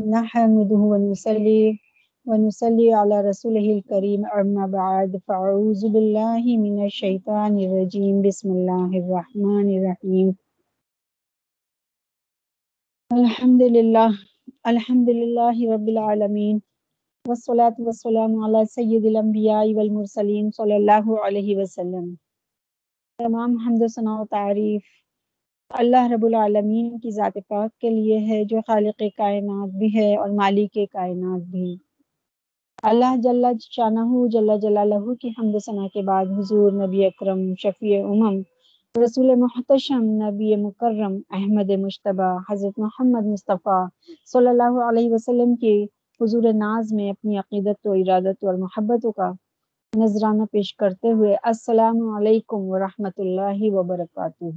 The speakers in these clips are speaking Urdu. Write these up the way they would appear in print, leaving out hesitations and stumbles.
نحمده ونصلي على رسوله الكريم أما بعد فأعوذ بالله من الشيطان الرجيم بسم الله الرحمن الرحيم الحمد لله رب العالمين والصلاة والسلام على سيد الأنبياء والمرسلين صلى الله عليه وسلم. تمام حمد و ثنا و تعریف اللہ رب العالمین کی ذات پاک کے لیے ہے جو خالق کائنات بھی ہے اور مالک کائنات بھی. اللہ جل شانہ جل جلالہ کی حمد و ثنا کے بعد حضور نبی اکرم شفیع امم رسول محتشم نبی مکرم احمد مشتبہ حضرت محمد مصطفیٰ صلی اللہ علیہ وسلم کے حضور ناز میں اپنی عقیدت و ارادت اور محبتوں کا نذرانہ پیش کرتے ہوئے السلام علیکم ورحمۃ اللہ وبرکاتہ.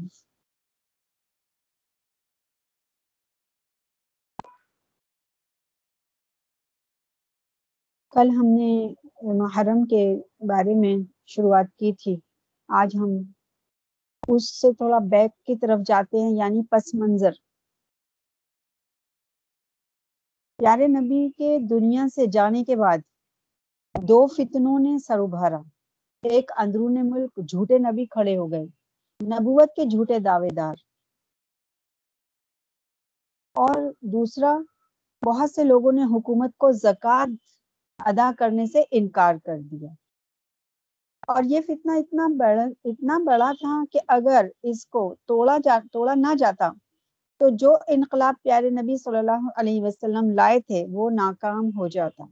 کل ہم نے محرم کے بارے میں شروعات کی تھی، آج ہم اس سے تھوڑا بیک کی طرف جاتے ہیں، یعنی پس منظر. پیارے نبی کے دنیا سے جانے کے بعد دو فتنوں نے سر ابھارا. ایک اندرون ملک جھوٹے نبی کھڑے ہو گئے، نبوت کے جھوٹے دعوے دار، اور دوسرا بہت سے لوگوں نے حکومت کو زکوٰۃ ادا کرنے سے انکار کر دیا. اور یہ فتنہ اتنا بڑا تھا کہ اگر اس کو توڑا نہ جاتا تو جو انقلاب پیارے نبی صلی اللہ علیہ وسلم لائے تھے وہ ناکام ہو جاتا.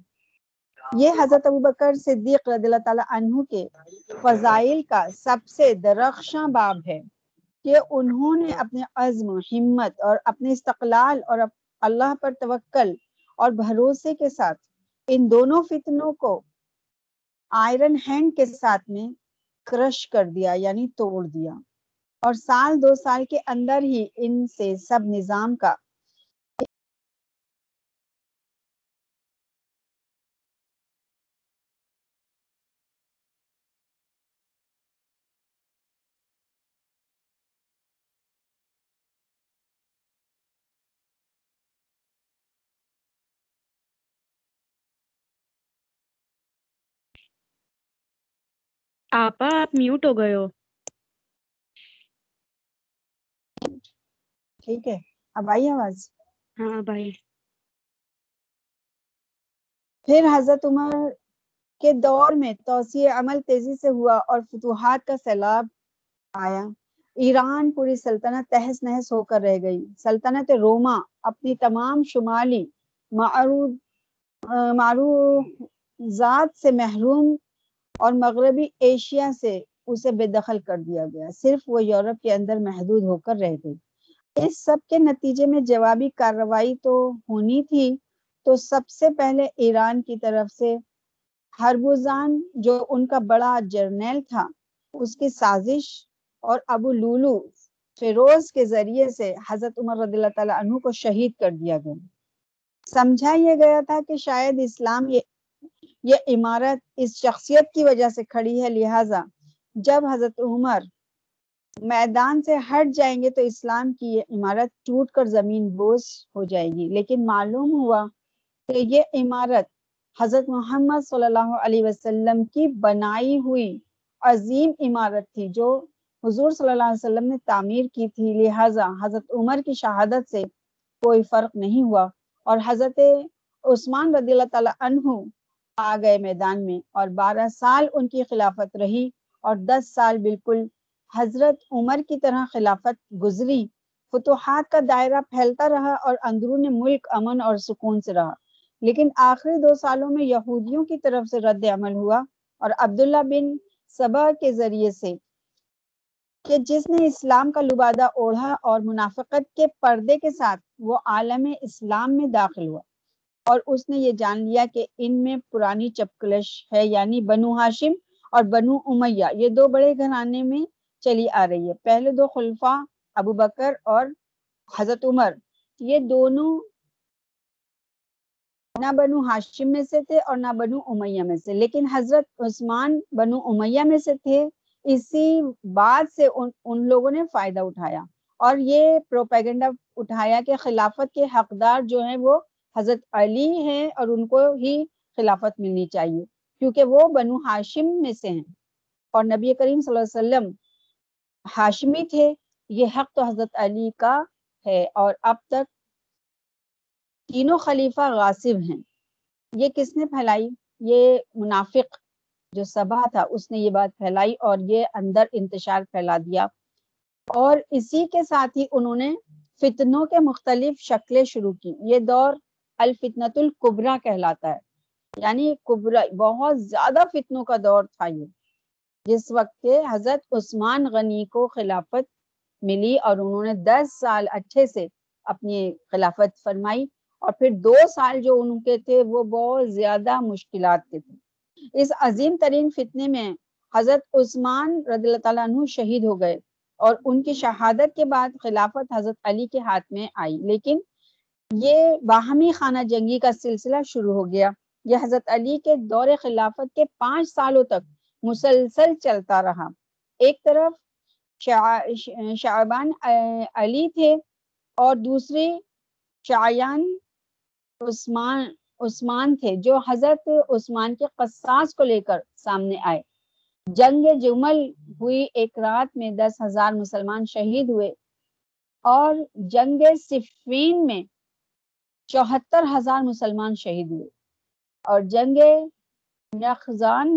یہ حضرت ابوبکر صدیق رضی اللہ تعالی عنہ کے فضائل کا سب سے درخشاں باب ہے کہ انہوں نے اپنے عزم و ہمت اور اپنے استقلال اور اللہ پر توکل اور بھروسے کے ساتھ ان دونوں فتنوں کو آئرن ہینڈ کے ساتھ میں کرش کر دیا، یعنی توڑ دیا. اور سال دو سال کے اندر ہی ان سے سب نظام کا آپا آپ میوٹ ہو گئے ہو. ٹھیک ہے، اب آئی آواز؟ ہاں اب آئی. پھر حضرت عمر کے دور میں توسیع عمل تیزی سے ہوا اور فتوحات کا سیلاب آیا. ایران پوری سلطنت تہس نہس ہو کر رہ گئی. سلطنت روما اپنی تمام شمالی معروضات سے محروم اور مغربی ایشیا سے اسے بے دخل کر دیا گیا، صرف وہ یورپ کے اندر محدود ہو کر رہ گئی. اس سب کے نتیجے میں جوابی کارروائی تو ہونی تھی، تو سب سے پہلے ایران کی طرف سے ہربوزان جو ان کا بڑا جرنیل تھا اس کی سازش اور ابو لولو فیروز کے ذریعے سے حضرت عمر رضی اللہ تعالیٰ عنہ کو شہید کر دیا گیا. سمجھا یہ گیا تھا کہ شاید اسلام یہ عمارت اس شخصیت کی وجہ سے کھڑی ہے، لہٰذا جب حضرت عمر میدان سے ہٹ جائیں گے تو اسلام کی یہ عمارت ٹوٹ کر زمین بوس ہو جائے گی. لیکن معلوم ہوا کہ یہ عمارت حضرت محمد صلی اللہ علیہ وسلم کی بنائی ہوئی عظیم عمارت تھی جو حضور صلی اللہ علیہ وسلم نے تعمیر کی تھی، لہٰذا حضرت عمر کی شہادت سے کوئی فرق نہیں ہوا. اور حضرت عثمان رضی اللہ تعالیٰ عنہ آ گئے میدان میں، اور 12 سال ان کی خلافت رہی اور 10 سال بالکل حضرت عمر کی طرح خلافت گزری. فتوحات کا دائرہ پھیلتا رہا اور اندرون ملک امن اور سکون سے رہا. لیکن آخری 2 سالوں میں یہودیوں کی طرف سے رد عمل ہوا، اور عبداللہ بن سبا کے ذریعے سے کہ جس نے اسلام کا لبادہ اوڑھا اور منافقت کے پردے کے ساتھ وہ عالم اسلام میں داخل ہوا، اور اس نے یہ جان لیا کہ ان میں پرانی چپکلش ہے، یعنی بنو ہاشم اور بنو امیہ، یہ دو بڑے گھرانے میں چلی آ رہی ہے. پہلے دو خلفاء ابو بکر اور حضرت عمر، یہ دونوں نہ بنو ہاشم میں سے تھے اور نہ بنو امیہ میں سے، لیکن حضرت عثمان بنو امیہ میں سے تھے. اسی بات سے ان لوگوں نے فائدہ اٹھایا اور یہ پروپیگنڈا اٹھایا کہ خلافت کے حقدار جو ہیں وہ حضرت علی ہیں اور ان کو ہی خلافت ملنی چاہیے کیونکہ وہ بنو ہاشم میں سے ہیں اور نبی کریم صلی اللہ علیہ وسلم ہاشمی تھے. یہ حق تو حضرت علی کا ہے اور اب تک تینوں خلیفہ غاصب ہیں. یہ کس نے پھیلائی؟ یہ منافق جو سبا تھا اس نے یہ بات پھیلائی اور یہ اندر انتشار پھیلا دیا. اور اسی کے ساتھ ہی انہوں نے فتنوں کے مختلف شکلیں شروع کی. یہ دور الفتنۃ الکبریٰ کہلاتا ہے, یعنی کبریٰ, بہت زیادہ فتنوں کا دور تھا یہ, جس وقت کے حضرت عثمان غنی کو خلافت ملی اور انہوں نے 10 سال اچھے سے اپنی خلافت فرمائی اور پھر 2 سال جو ان کے تھے وہ بہت زیادہ مشکلات کے تھے. اس عظیم ترین فتنے میں حضرت عثمان رضی اللہ تعالیٰ عنہ شہید ہو گئے اور ان کی شہادت کے بعد خلافت حضرت علی کے ہاتھ میں آئی, لیکن یہ باہمی خانہ جنگی کا سلسلہ شروع ہو گیا. یہ حضرت علی کے دور خلافت کے 5 سالوں تک مسلسل چلتا رہا. ایک طرف شعبان علی تھے اور دوسری شایان عثمان تھے جو حضرت عثمان کے قصاص کو لے کر سامنے آئے. جنگ جمل ہوئی, ایک رات میں 10,000 مسلمان شہید ہوئے اور جنگ صفین میں 74,000 مسلمان شہید ہوئے اور جنگ یخزان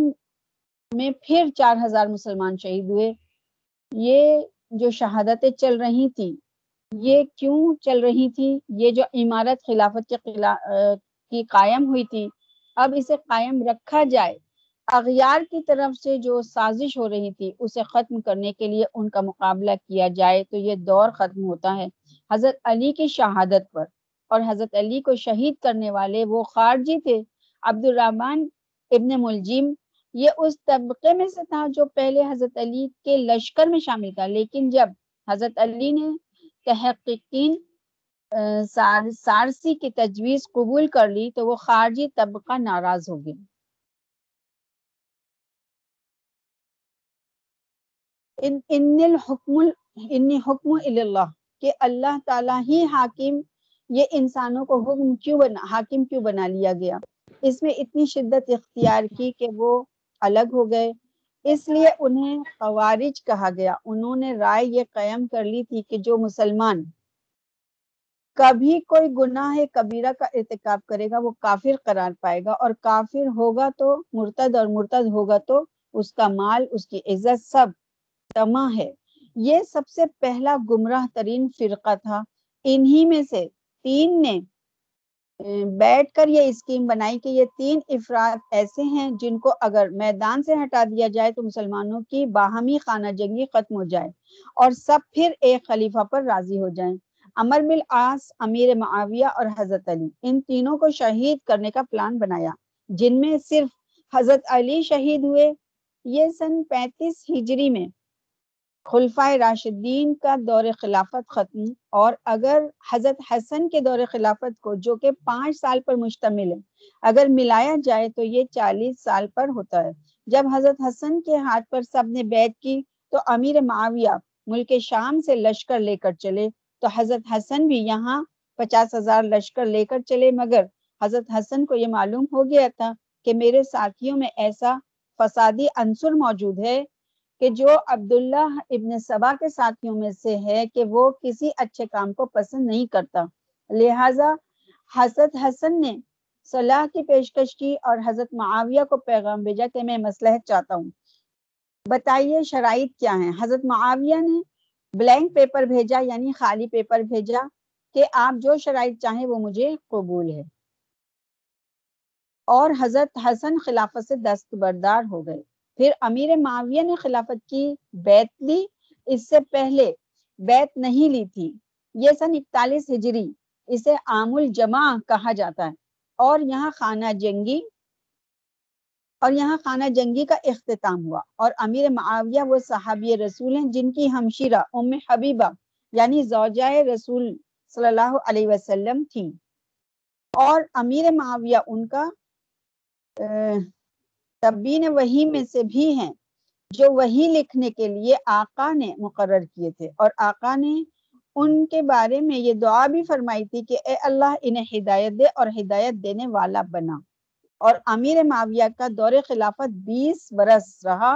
میں پھر 4,000 مسلمان شہید ہوئے. یہ جو شہادتیں چل رہی تھیں یہ کیوں چل رہی تھی؟ یہ جو عمارت خلافت کی قائم ہوئی تھی اب اسے قائم رکھا جائے. اغیار کی طرف سے جو سازش ہو رہی تھی اسے ختم کرنے کے لیے ان کا مقابلہ کیا جائے. تو یہ دور ختم ہوتا ہے حضرت علی کی شہادت پر, اور حضرت علی کو شہید کرنے والے وہ خارجی تھے, عبد الرحمن ابن ملجم. یہ اس طبقے میں سے تھا جو پہلے حضرت علی کے لشکر میں شامل تھا, لیکن جب حضرت علی نے تحقیقین سارسی کی تجویز قبول کر لی تو وہ خارجی طبقہ ناراض ہو گیا. ان حکم اللہ, کہ اللہ تعالیٰ ہی حاکم. یہ انسانوں کو حکم حاکم کیوں بنا لیا گیا؟ اس میں اتنی شدت اختیار کی کہ وہ الگ ہو گئے, اس لیے انہیں خوارج کہا گیا. انہوں نے رائے یہ قائم کر لی تھی کہ جو مسلمان کبھی کوئی گناہ کبیرہ کا ارتکاب کرے گا وہ کافر قرار پائے گا, اور کافر ہوگا تو مرتد, اور مرتد ہوگا تو اس کا مال, اس کی عزت سب تما ہے. یہ سب سے پہلا گمراہ ترین فرقہ تھا. انہی میں سے 3 نے بیٹھ کر یہ اسکیم بنائی کہ یہ 3 افراد ایسے ہیں جن کو اگر میدان سے ہٹا دیا جائے تو مسلمانوں کی باہمی خانہ جنگی ختم ہو جائے اور سب پھر ایک خلیفہ پر راضی ہو جائیں. عمر بن العاص, امیر معاویہ اور حضرت علی, ان تینوں کو شہید کرنے کا پلان بنایا, جن میں صرف حضرت علی شہید ہوئے. یہ سن 35 ہجری میں خلفائے راشدین کا دور خلافت ختم, اور اگر حضرت حسن کے دور خلافت کو, جو کہ 5 سال پر مشتمل ہے, اگر ملایا جائے تو یہ 40 سال پر ہوتا ہے. جب حضرت حسن کے ہاتھ پر سب نے بیعت کی تو امیر معاویہ ملک شام سے لشکر لے کر چلے, تو حضرت حسن بھی یہاں 50,000 لشکر لے کر چلے. مگر حضرت حسن کو یہ معلوم ہو گیا تھا کہ میرے ساتھیوں میں ایسا فسادی عنصر موجود ہے کہ جو عبداللہ ابن سبا کے ساتھیوں میں سے ہے کہ وہ کسی اچھے کام کو پسند نہیں کرتا. لہٰذا حضرت حسن نے صلاح کی پیشکش کی اور حضرت معاویہ کو پیغام بھیجا کہ میں مصلحت چاہتا ہوں, بتائیے شرائط کیا ہیں. حضرت معاویہ نے بلینک پیپر بھیجا, یعنی خالی پیپر بھیجا کہ آپ جو شرائط چاہیں وہ مجھے قبول ہے, اور حضرت حسن خلافت سے دستبردار ہو گئے. پھر امیر معاویہ نے خلافت کی بیعت لی, اس سے پہلے بیعت نہیں لی تھی. یہ سن 41 ہجری, اسے عام الجماع کہا جاتا ہے, اور یہاں خانہ جنگی کا اختتام ہوا. اور امیر معاویہ وہ صحابی رسول ہیں جن کی ہمشیرہ ام حبیبہ یعنی زوجہ رسول صلی اللہ علیہ وسلم تھی, اور امیر معاویہ ان کا تبین وحی میں سے بھی ہیں جو وحی لکھنے کے لیے آقا نے مقرر کیے تھے, اور آقا نے ان کے بارے میں یہ دعا بھی فرمائی تھی کہ اے اللہ انہیں ہدایت دے اور ہدایت دینے والا بنا. اور امیر معاویہ کا دور خلافت 20 برس رہا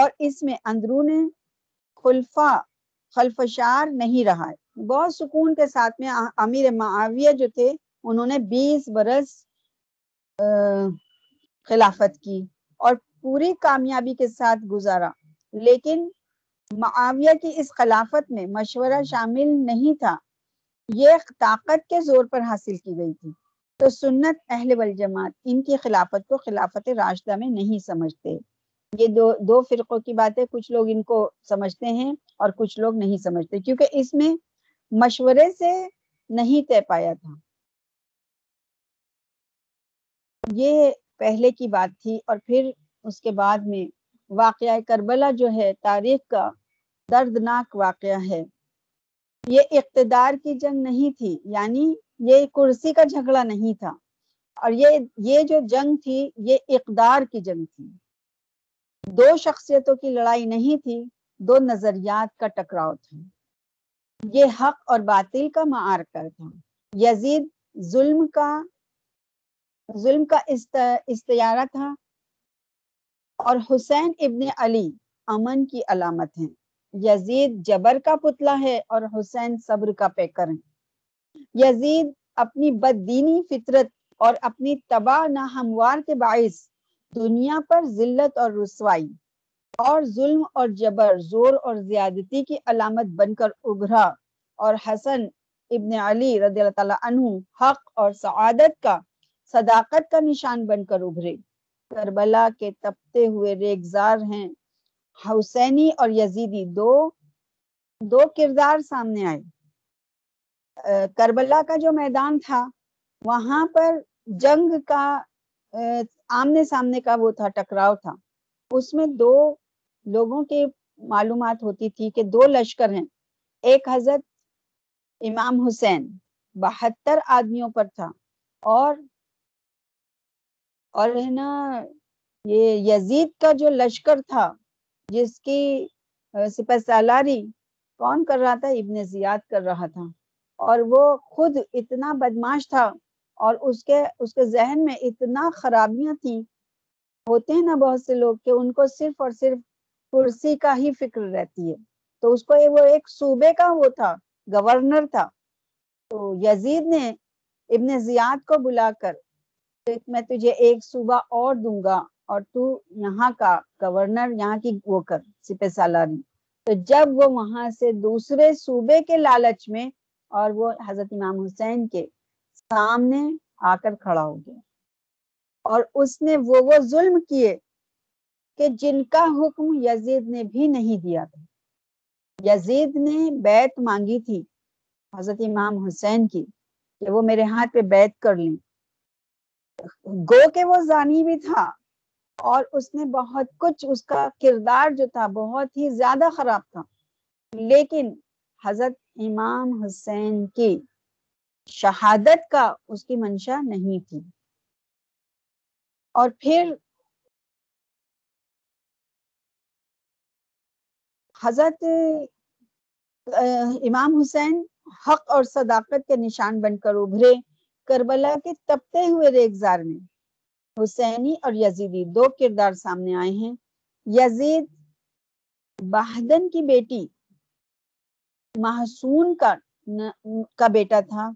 اور اس میں اندرون خلفشار نہیں رہا. بہت سکون کے ساتھ میں امیر معاویہ جو تھے انہوں نے 20 برس خلافت کی اور پوری کامیابی کے ساتھ گزارا. لیکن معاویہ کی اس خلافت میں مشورہ شامل نہیں تھا، یہ طاقت کے زور پر حاصل کی گئی تھی. تو سنت اہل والجماعت ان کی خلافت کو خلافت راشدہ میں نہیں سمجھتے. یہ دو فرقوں کی بات ہے، کچھ لوگ ان کو سمجھتے ہیں اور کچھ لوگ نہیں سمجھتے، کیونکہ اس میں مشورے سے نہیں طے پایا تھا. یہ پہلے کی بات تھی. اور پھر اس کے بعد میں واقعہ کربلا جو ہے تاریخ کا دردناک واقعہ ہے. یہ اقتدار کی جنگ نہیں تھی، یعنی یہ کرسی کا جھگڑا نہیں تھا، اور یہ جو جنگ تھی یہ اقدار کی جنگ تھی. دو شخصیتوں کی لڑائی نہیں تھی، دو نظریات کا ٹکراؤ تھا. یہ حق اور باطل کا معرکہ تھا. یزید ظلم کا استعارہ تھا اور حسین ابن علی امن کی علامت ہیں. یزید جبر کا پتلا ہے اور حسین صبر کا پیکر ہیں. یزید اپنی بددینی فطرت اور اپنی تباہ ناہموار کے باعث دنیا پر ذلت اور رسوائی اور ظلم اور جبر، زور اور زیادتی کی علامت بن کر ابھرا. اور حسن ابن علی رضی اللہ تعالیٰ عنہ حق اور سعادت کا، صداقت کا نشان بن کر ابھرے. کربلا کے تپتے ہوئے ریگزار ہیں. حسینی اور یزیدی دو کردار سامنے آئے. کربلا کا جو میدان تھا وہاں پر جنگ کا آمنے سامنے کا وہ تھا، ٹکراؤ تھا. اس میں دو لوگوں کی معلومات ہوتی تھی کہ دو لشکر ہیں. ایک حضرت امام حسین 72 آدمیوں پر تھا اور ہے نا یہ یزید کا جو لشکر تھا جس کی سپہ سالاری کون کر رہا تھا؟ ابن زیاد کر رہا تھا. اور وہ خود اتنا بدماش تھا اور اس کے ذہن میں اتنا خرابیاں تھیں. ہوتے ہیں نا بہت سے لوگ کہ ان کو صرف اور صرف کرسی کا ہی فکر رہتی ہے. تو اس کو وہ ایک صوبے کا وہ تھا، گورنر تھا. تو یزید نے ابن زیاد کو بلا کر، میں تجھے ایک صوبہ اور دوں گا اور تو یہاں کا گورنر، یہاں کی وہ کر سپہ سالاری. تو جب وہ وہاں سے دوسرے صوبے کے لالچ میں اور وہ حضرت امام حسین کے سامنے آ کر کھڑا ہو گیا. اور اس نے وہ ظلم کیے کہ جن کا حکم یزید نے بھی نہیں دیا تھا. یزید نے بیعت مانگی تھی حضرت امام حسین کی کہ وہ میرے ہاتھ پہ بیعت کر لیں. گو کہ وہ زانی بھی تھا اور اس نے بہت کچھ، اس کا کردار جو تھا بہت ہی زیادہ خراب تھا. لیکن حضرت امام حسین کی شہادت کا اس کی منشا نہیں تھی. اور پھر حضرت امام حسین حق اور صداقت کے نشان بن کر ابھرے. کربلا کے تپتے ہوئے ریگزار میں حسینی اور یزیدی دو کردار سامنے آئے ہیں. یزید بہدن کی بیٹی محسون کا بیٹا تھا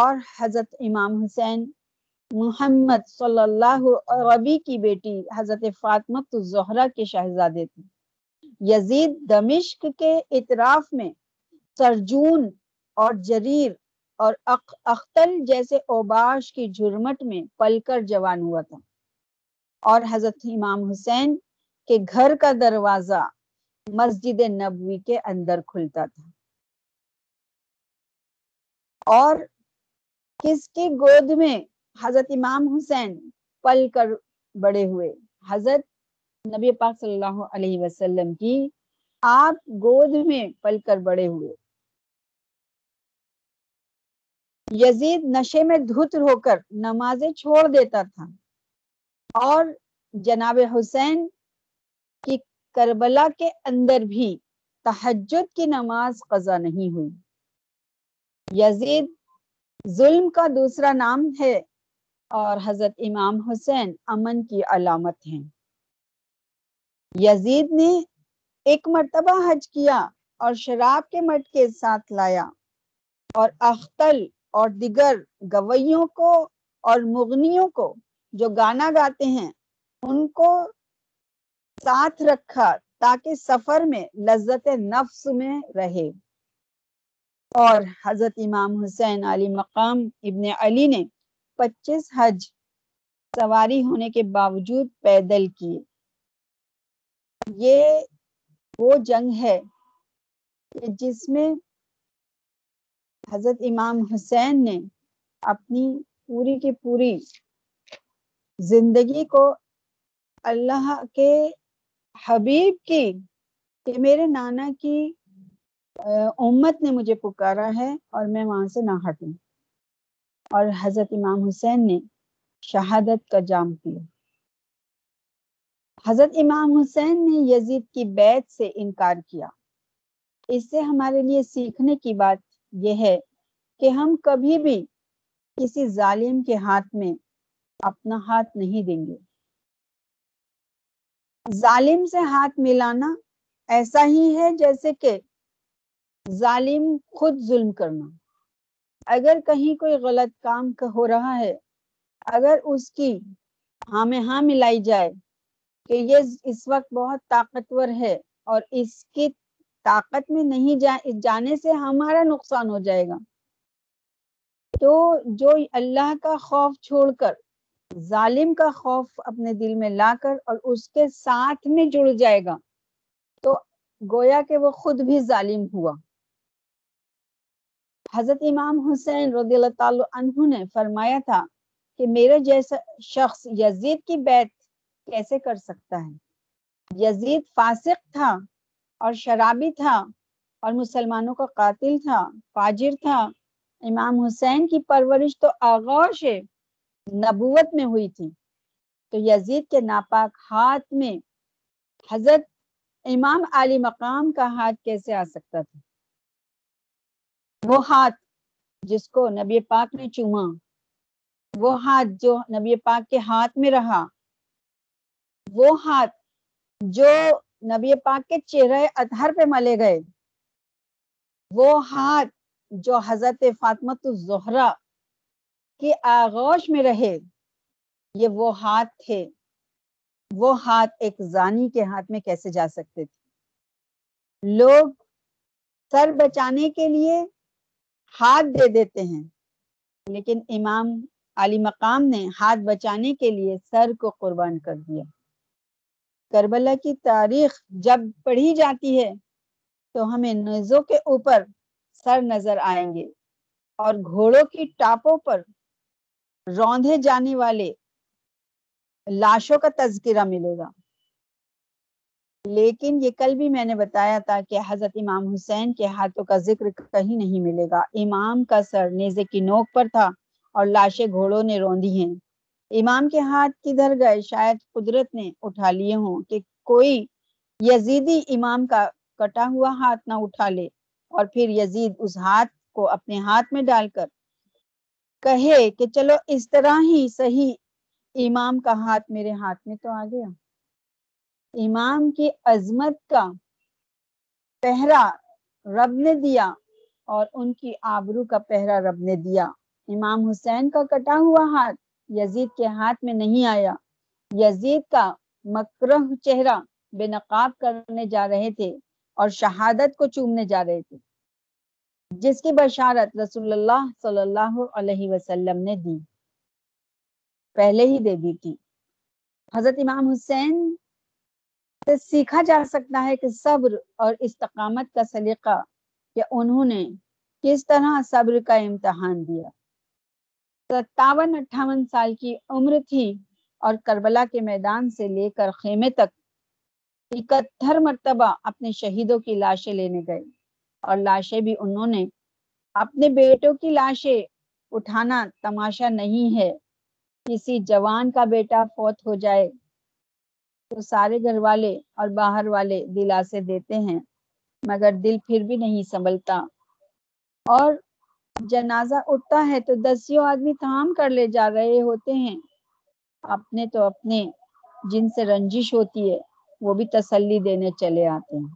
اور حضرت امام حسین محمد صلی اللہ عربی کی بیٹی حضرت فاطمہ الزہرا کے شہزادے تھے. یزید دمشق کے اطراف میں سرجون اور جریر اور اختل جیسے اوباش کی جھرمٹ میں پل کر جوان ہوا تھا. اور حضرت امام حسین کے گھر کا دروازہ مسجد نبوی کے اندر کھلتا تھا. اور کس کی گود میں حضرت امام حسین پل کر بڑے ہوئے؟ حضرت نبی پاک صلی اللہ علیہ وسلم کی آپ گود میں پل کر بڑے ہوئے. یزید نشے میں دھت ہو کر نمازیں چھوڑ دیتا تھا اور جناب حسین کی کربلا کے اندر بھی تہجد کی نماز قضا نہیں ہوئی. یزید ظلم کا دوسرا نام ہے اور حضرت امام حسین امن کی علامت ہیں۔ یزید نے ایک مرتبہ حج کیا اور شراب کے مٹکے ساتھ لایا اور اختل اور دیگر گویوں کو اور مغنیوں کو جو گانا گاتے ہیں ان کو ساتھ رکھا تاکہ سفر میں لذت نفس میں رہے۔ اور حضرت امام حسین علی مقام ابن علی نے 25 حج سواری ہونے کے باوجود پیدل کیے۔ یہ وہ جنگ ہے جس میں حضرت امام حسین نے اپنی پوری کی پوری زندگی کو اللہ کے حبیب کی کہ میرے نانا کی امت نے مجھے پکارا ہے اور میں وہاں سے نہ ہٹوں، اور حضرت امام حسین نے شہادت کا جام پیا۔ حضرت امام حسین نے یزید کی بیعت سے انکار کیا۔ اس سے ہمارے لیے سیکھنے کی بات یہ ہے کہ ہم کبھی بھی کسی ظالم کے ہاتھ میں اپنا ہاتھ نہیں دیں گے۔ ظالم سے ہاتھ ملانا ایسا ہی ہے جیسے کہ ظالم خود ظلم کرنا۔ اگر کہیں کوئی غلط کام ہو رہا ہے، اگر اس کی ہاں میں ہاں ملائی جائے کہ یہ اس وقت بہت طاقتور ہے اور اس کی طاقت میں نہیں جانے سے ہمارا نقصان ہو جائے گا، تو جو اللہ کا خوف چھوڑ کر ظالم کا خوف اپنے دل میں لا کر اور اس کے ساتھ میں جڑ جائے گا تو گویا کہ وہ خود بھی ظالم ہوا۔ حضرت امام حسین رضی اللہ تعالی عنہ نے فرمایا تھا کہ میرے جیسا شخص یزید کی بیعت کیسے کر سکتا ہے؟ یزید فاسق تھا اور شرابی تھا اور مسلمانوں کا قاتل تھا، فاجر تھا۔ امام حسین کی پرورش تو آغوش نبوت میں ہوئی تھی، تو یزید کے ناپاک ہاتھ میں حضرت امام علی مقام کا ہاتھ کیسے آ سکتا تھا؟ وہ ہاتھ جس کو نبی پاک نے چوما، وہ ہاتھ جو نبی پاک کے ہاتھ میں رہا، وہ ہاتھ جو نبی پاک کے چہرہ اطہر پہ ملے گئے، وہ ہاتھ جو حضرت فاطمۃ الزہرا کے آغوش میں رہے، یہ وہ ہاتھ تھے۔ وہ ہاتھ ایک زانی کے ہاتھ میں کیسے جا سکتے تھے؟ لوگ سر بچانے کے لیے ہاتھ دے دیتے ہیں، لیکن امام علی مقام نے ہاتھ بچانے کے لیے سر کو قربان کر دیا۔ کربلا کی تاریخ جب پڑھی جاتی ہے تو ہمیں نیزوں کے اوپر سر نظر آئیں گے اور گھوڑوں کی ٹاپوں پر روندھے جانے والے لاشوں کا تذکرہ ملے گا۔ لیکن یہ کل بھی میں نے بتایا تھا کہ حضرت امام حسین کے ہاتھوں کا ذکر کہیں نہیں ملے گا۔ امام کا سر نیزے کی نوک پر تھا اور لاشیں گھوڑوں نے روندھی ہیں۔ امام کے ہاتھ کدھر گئے؟ شاید قدرت نے اٹھا لیے ہوں کہ کوئی یزیدی امام کا کٹا ہوا ہاتھ نہ اٹھا لے اور پھر یزید اس ہاتھ کو اپنے ہاتھ میں ڈال کر کہے کہ چلو اس طرح ہی صحیح امام کا ہاتھ میرے ہاتھ میں تو آ گیا۔ امام کی عظمت کا پہرا رب نے دیا اور ان کی آبرو کا پہرا رب نے دیا۔ امام حسین کا کٹا ہوا ہاتھ یزید کے ہاتھ میں نہیں آیا۔ یزید کا مکرہ چہرہ بے نقاب کرنے جا رہے تھے اور شہادت کو چومنے جا رہے تھے، جس کی بشارت رسول اللہ صلی اللہ علیہ وسلم نے دی، پہلے ہی دے دی تھی۔ حضرت امام حسین سے سیکھا جا سکتا ہے کہ صبر اور استقامت کا سلیقہ، کہ انہوں نے کس طرح صبر کا امتحان دیا۔ 57-58 سال کی عمر تھی اور کربلا کے میدان سے لے کر خیمے تک 71 مرتبہ اپنے شہیدوں کی لاشیں لینے گئے، اور لاشیں بھی انہوں نے اپنے بیٹوں کی لاشیں اٹھانا تماشا نہیں ہے۔ کسی جوان کا بیٹا فوت ہو جائے تو سارے گھر والے اور باہر والے دلاسے دیتے ہیں، مگر دل پھر بھی نہیں سنبھلتا اور جنازہ اٹھتا ہے تو دسیوں آدمی تمام کر لے جا رہے ہوتے ہیں. اپنے تو اپنے جن سے رنجش ہوتی ہے وہ بھی تسلی دینے چلے آتے ہیں.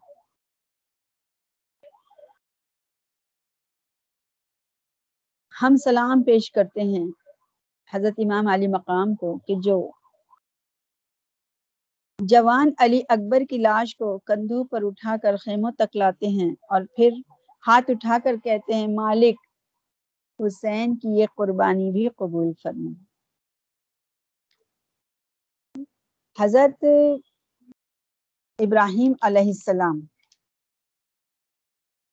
ہم سلام پیش کرتے ہیں حضرت امام علی مقام کو کہ جو جوان علی اکبر کی لاش کو کندھوں پر اٹھا کر خیموں تک لاتے ہیں اور پھر ہاتھ اٹھا کر کہتے ہیں مالک حسین کی یہ قربانی بھی قبول فرما. حضرت ابراہیم علیہ السلام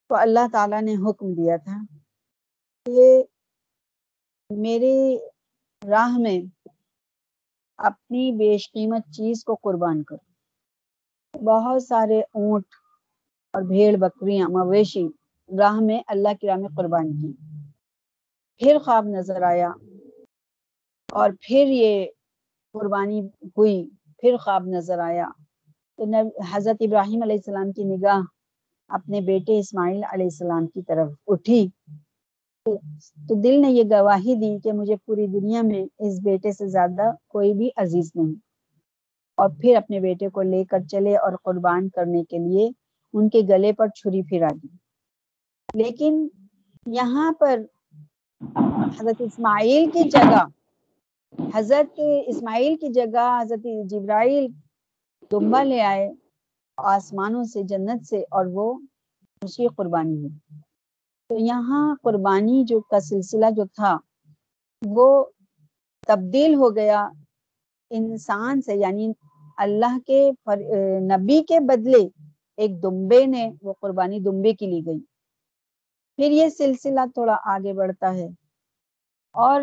کو اللہ تعالیٰ نے حکم دیا تھا کہ میرے راہ میں اپنی بیش قیمت چیز کو قربان کرو. بہت سارے اونٹ اور بھیڑ بکریاں مویشی راہ میں اللہ کی راہ میں قربان کی. پھر خواب نظر آیا اور پھر یہ قربانی ہوئی. پھر خواب نظر آیا تو حضرت ابراہیم علیہ السلام کی نگاہ اپنے بیٹے اسماعیل علیہ السلام کی طرف اٹھی تو دل نے یہ گواہی دی کہ مجھے پوری دنیا میں اس بیٹے سے زیادہ کوئی بھی عزیز نہیں. اور پھر اپنے بیٹے کو لے کر چلے اور قربان کرنے کے لیے ان کے گلے پر چھری پھرا دی. لیکن یہاں پر حضرت اسماعیل کی جگہ حضرت جبرائیل دمبا لے آئے آسمانوں سے جنت سے اور وہ اس کی قربانی ہوئی. تو یہاں قربانی جو کا سلسلہ جو تھا وہ تبدیل ہو گیا انسان سے, یعنی اللہ کے نبی کے بدلے ایک دمبے نے وہ قربانی دمبے کی لی گئی. پھر یہ سلسلہ تھوڑا آگے بڑھتا ہے اور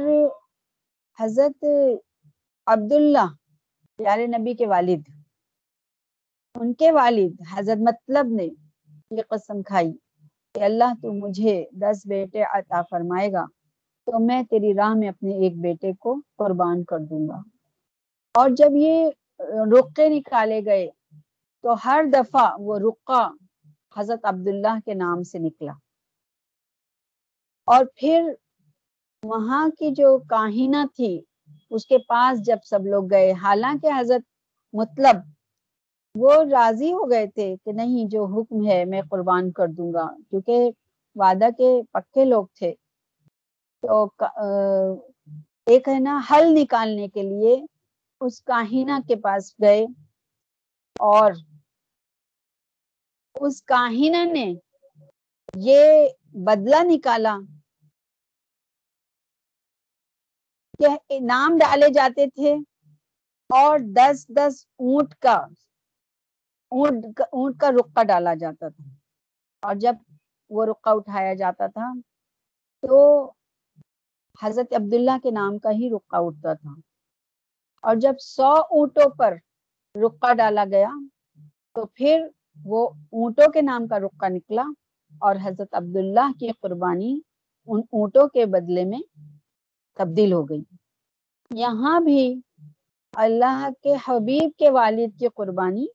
حضرت عبداللہ پیارے نبی کے والد, ان کے والد حضرت مطلب نے یہ قسم کھائی کہ اللہ تو مجھے 10 بیٹے عطا فرمائے گا تو میں تیری راہ میں اپنے ایک بیٹے کو قربان کر دوں گا. اور جب یہ رقے نکالے گئے تو ہر دفعہ وہ رقہ حضرت عبداللہ کے نام سے نکلا. اور پھر وہاں کی جو کاہنہ تھی اس کے پاس جب سب لوگ گئے, حالانکہ حضرت مطلب وہ راضی ہو گئے تھے کہ نہیں جو حکم ہے میں قربان کر دوں گا, کیونکہ وعدہ کے پکے لوگ تھے. تو ایک ہے نا حل نکالنے کے لیے اس کاہنہ کے پاس گئے اور اس کاہنہ نے یہ بدلہ نکالا کہ انعام ڈالے جاتے تھے اور 10-10 اونٹ کا رقہ ڈالا جاتا تھا. اور جب وہ رقہ اٹھایا جاتا تھا تو حضرت عبداللہ کے نام کا ہی رقہ اٹھتا تھا. اور جب 100 اونٹوں پر رقہ ڈالا گیا تو پھر وہ اونٹوں کے نام کا رقہ نکلا اور حضرت عبداللہ کی قربانی ان اونٹوں کے بدلے میں تبدیل ہو گئی. یہاں بھی اللہ کے حبیب کے والد کی قربانی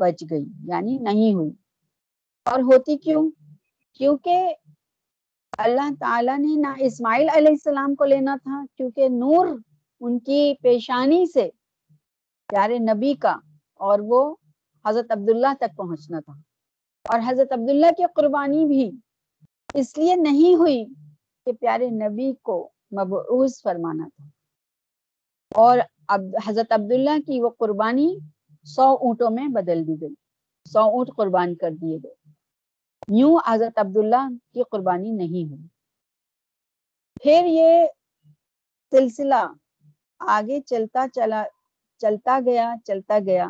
بچ گئی, یعنی نہیں ہوئی. اور ہوتی کیوں؟ کیونکہ اللہ تعالیٰ نے نہ اسماعیل علیہ السلام کو لینا تھا, کیونکہ نور ان کی پیشانی سے پیارے نبی کا, اور وہ حضرت عبداللہ تک پہنچنا تھا. اور حضرت عبداللہ کی قربانی بھی اس لیے نہیں ہوئی کہ پیارے نبی کو مبعوث فرمانا تھا. اور حضرت عبداللہ کی وہ قربانی 100 اونٹوں میں بدل دی گئی, 100 اونٹ قربان کر دیے گئے. یوں حضرت عبداللہ کی قربانی نہیں ہوئی. پھر یہ سلسلہ آگے چلتا گیا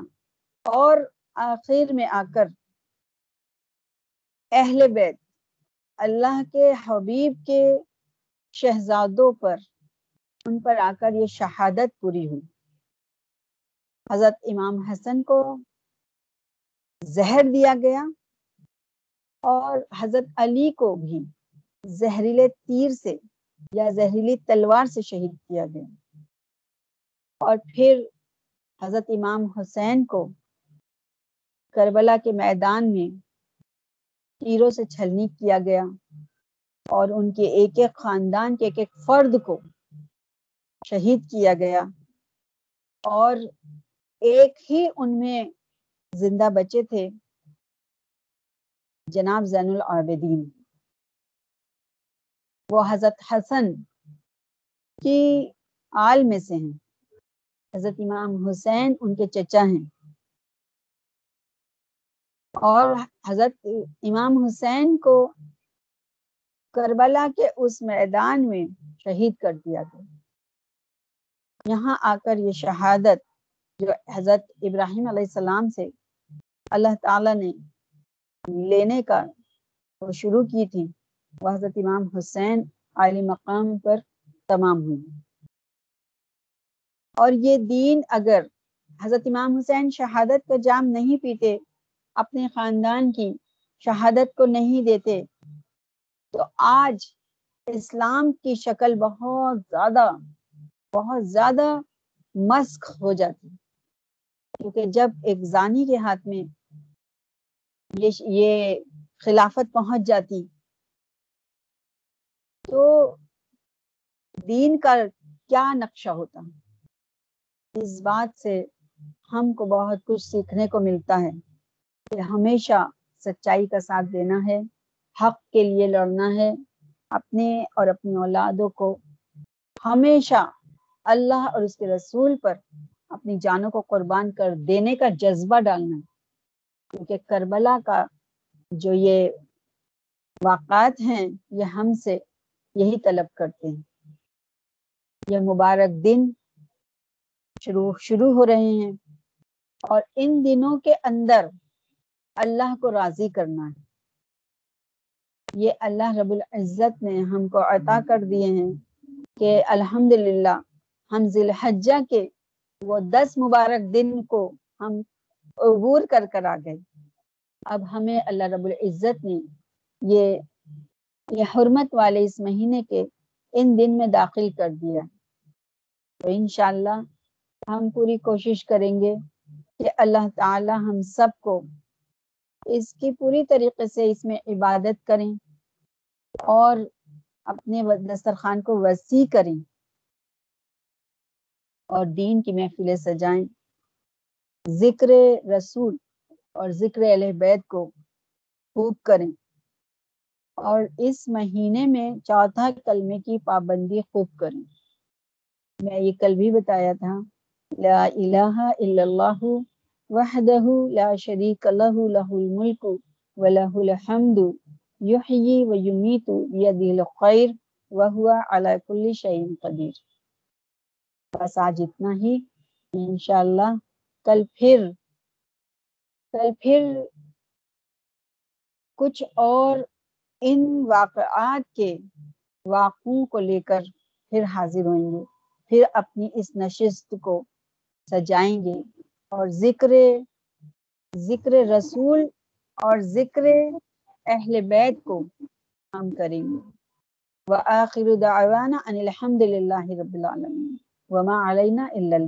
اور آخر میں آ کر اہل بیت اللہ کے حبیب کے شہزادوں پر, ان پر آ کر یہ شہادت پوری ہوئی. حضرت امام حسن کو زہر دیا گیا اور حضرت علی کو بھی زہریلے تیر سے یا زہریلی تلوار سے شہید کیا گیا. اور پھر حضرت امام حسین کو کربلا کے میدان میں تیروں سے چھلنی کیا گیا. اور ان کے ایک ایک خاندان کے ایک ایک فرد کو شہید کیا گیا اور ایک ہی ان میں زندہ بچے تھے، جناب زین العابدین. وہ حضرت حسن کی آل میں سے ہیں، حضرت امام حسین ان کے چچا ہیں، اور حضرت امام حسین کو کربلا کے اس میدان میں شہید کر دیا گیا. یہاں آ کر یہ شہادت جو حضرت ابراہیم علیہ السلام سے اللہ تعالیٰ نے لینے کا وہ شروع کی تھی، وہ حضرت امام حسین عالی مقام پر تمام ہوئی. اور یہ دین اگر حضرت امام حسین شہادت کا جام نہیں پیتے، اپنے خاندان کی شہادت کو نہیں دیتے، تو آج اسلام کی شکل بہت زیادہ مسخ ہو جاتی، کیونکہ جب ایک زانی کے ہاتھ میں یہ خلافت پہنچ جاتی تو دین کا کیا نقشہ ہوتا. اس بات سے ہم کو بہت کچھ سیکھنے کو ملتا ہے کہ ہمیشہ سچائی کا ساتھ دینا ہے، حق کے لیے لڑنا ہے، اپنے اور اپنی اولادوں کو ہمیشہ اللہ اور اس کے رسول پر اپنی جانوں کو قربان کر دینے کا جذبہ ڈالنا ہے. کیونکہ کربلا کا جو یہ واقعات ہیں یہ ہم سے یہی طلب کرتے ہیں. یہ مبارک دن شروع ہو رہے ہیں اور ان دنوں کے اندر اللہ کو راضی کرنا ہے. یہ اللہ رب العزت نے ہم کو عطا کر دیے ہیں کہ الحمدللہ ہم ذی الحجہ کے وہ 10 مبارک دن کو ہم عبور کر آ گئے. اب ہمیں اللہ رب العزت نے یہ حرمت والے اس مہینے کے ان دن میں داخل کر دیا، تو انشاءاللہ ہم پوری کوشش کریں گے کہ اللہ تعالی ہم سب کو اس کی پوری طریقے سے اس میں عبادت کریں اور اپنے دسترخوان کو وسیع کریں اور دین کی محفلیں سجائیں، ذکر رسول اور ذکر اہل بیت کو خوب کریں اور اس مہینے میں 4 کلمے کی پابندی خوب کریں. میں یہ کل بھی بتایا تھا، لا الہ الا اللہ وحدہ لا شریک لہ لہ الملک ولہ الحمد یحیی ویمیت بیدہ الخیر وہو علی کل شیء قدیر. بس آج اتنا ہی، انشاءاللہ کل پھر کچھ اور ان واقعات کے واقعوں کو لے کر پھر حاضر ہوئیں گے، پھر اپنی اس نشست کو سجائیں گے اور ذکر رسول اور ذکر اہل بیت کو ہم کریں گے. وآخر دعوانا ان الحمد للہ رب العالمین وما علینا الا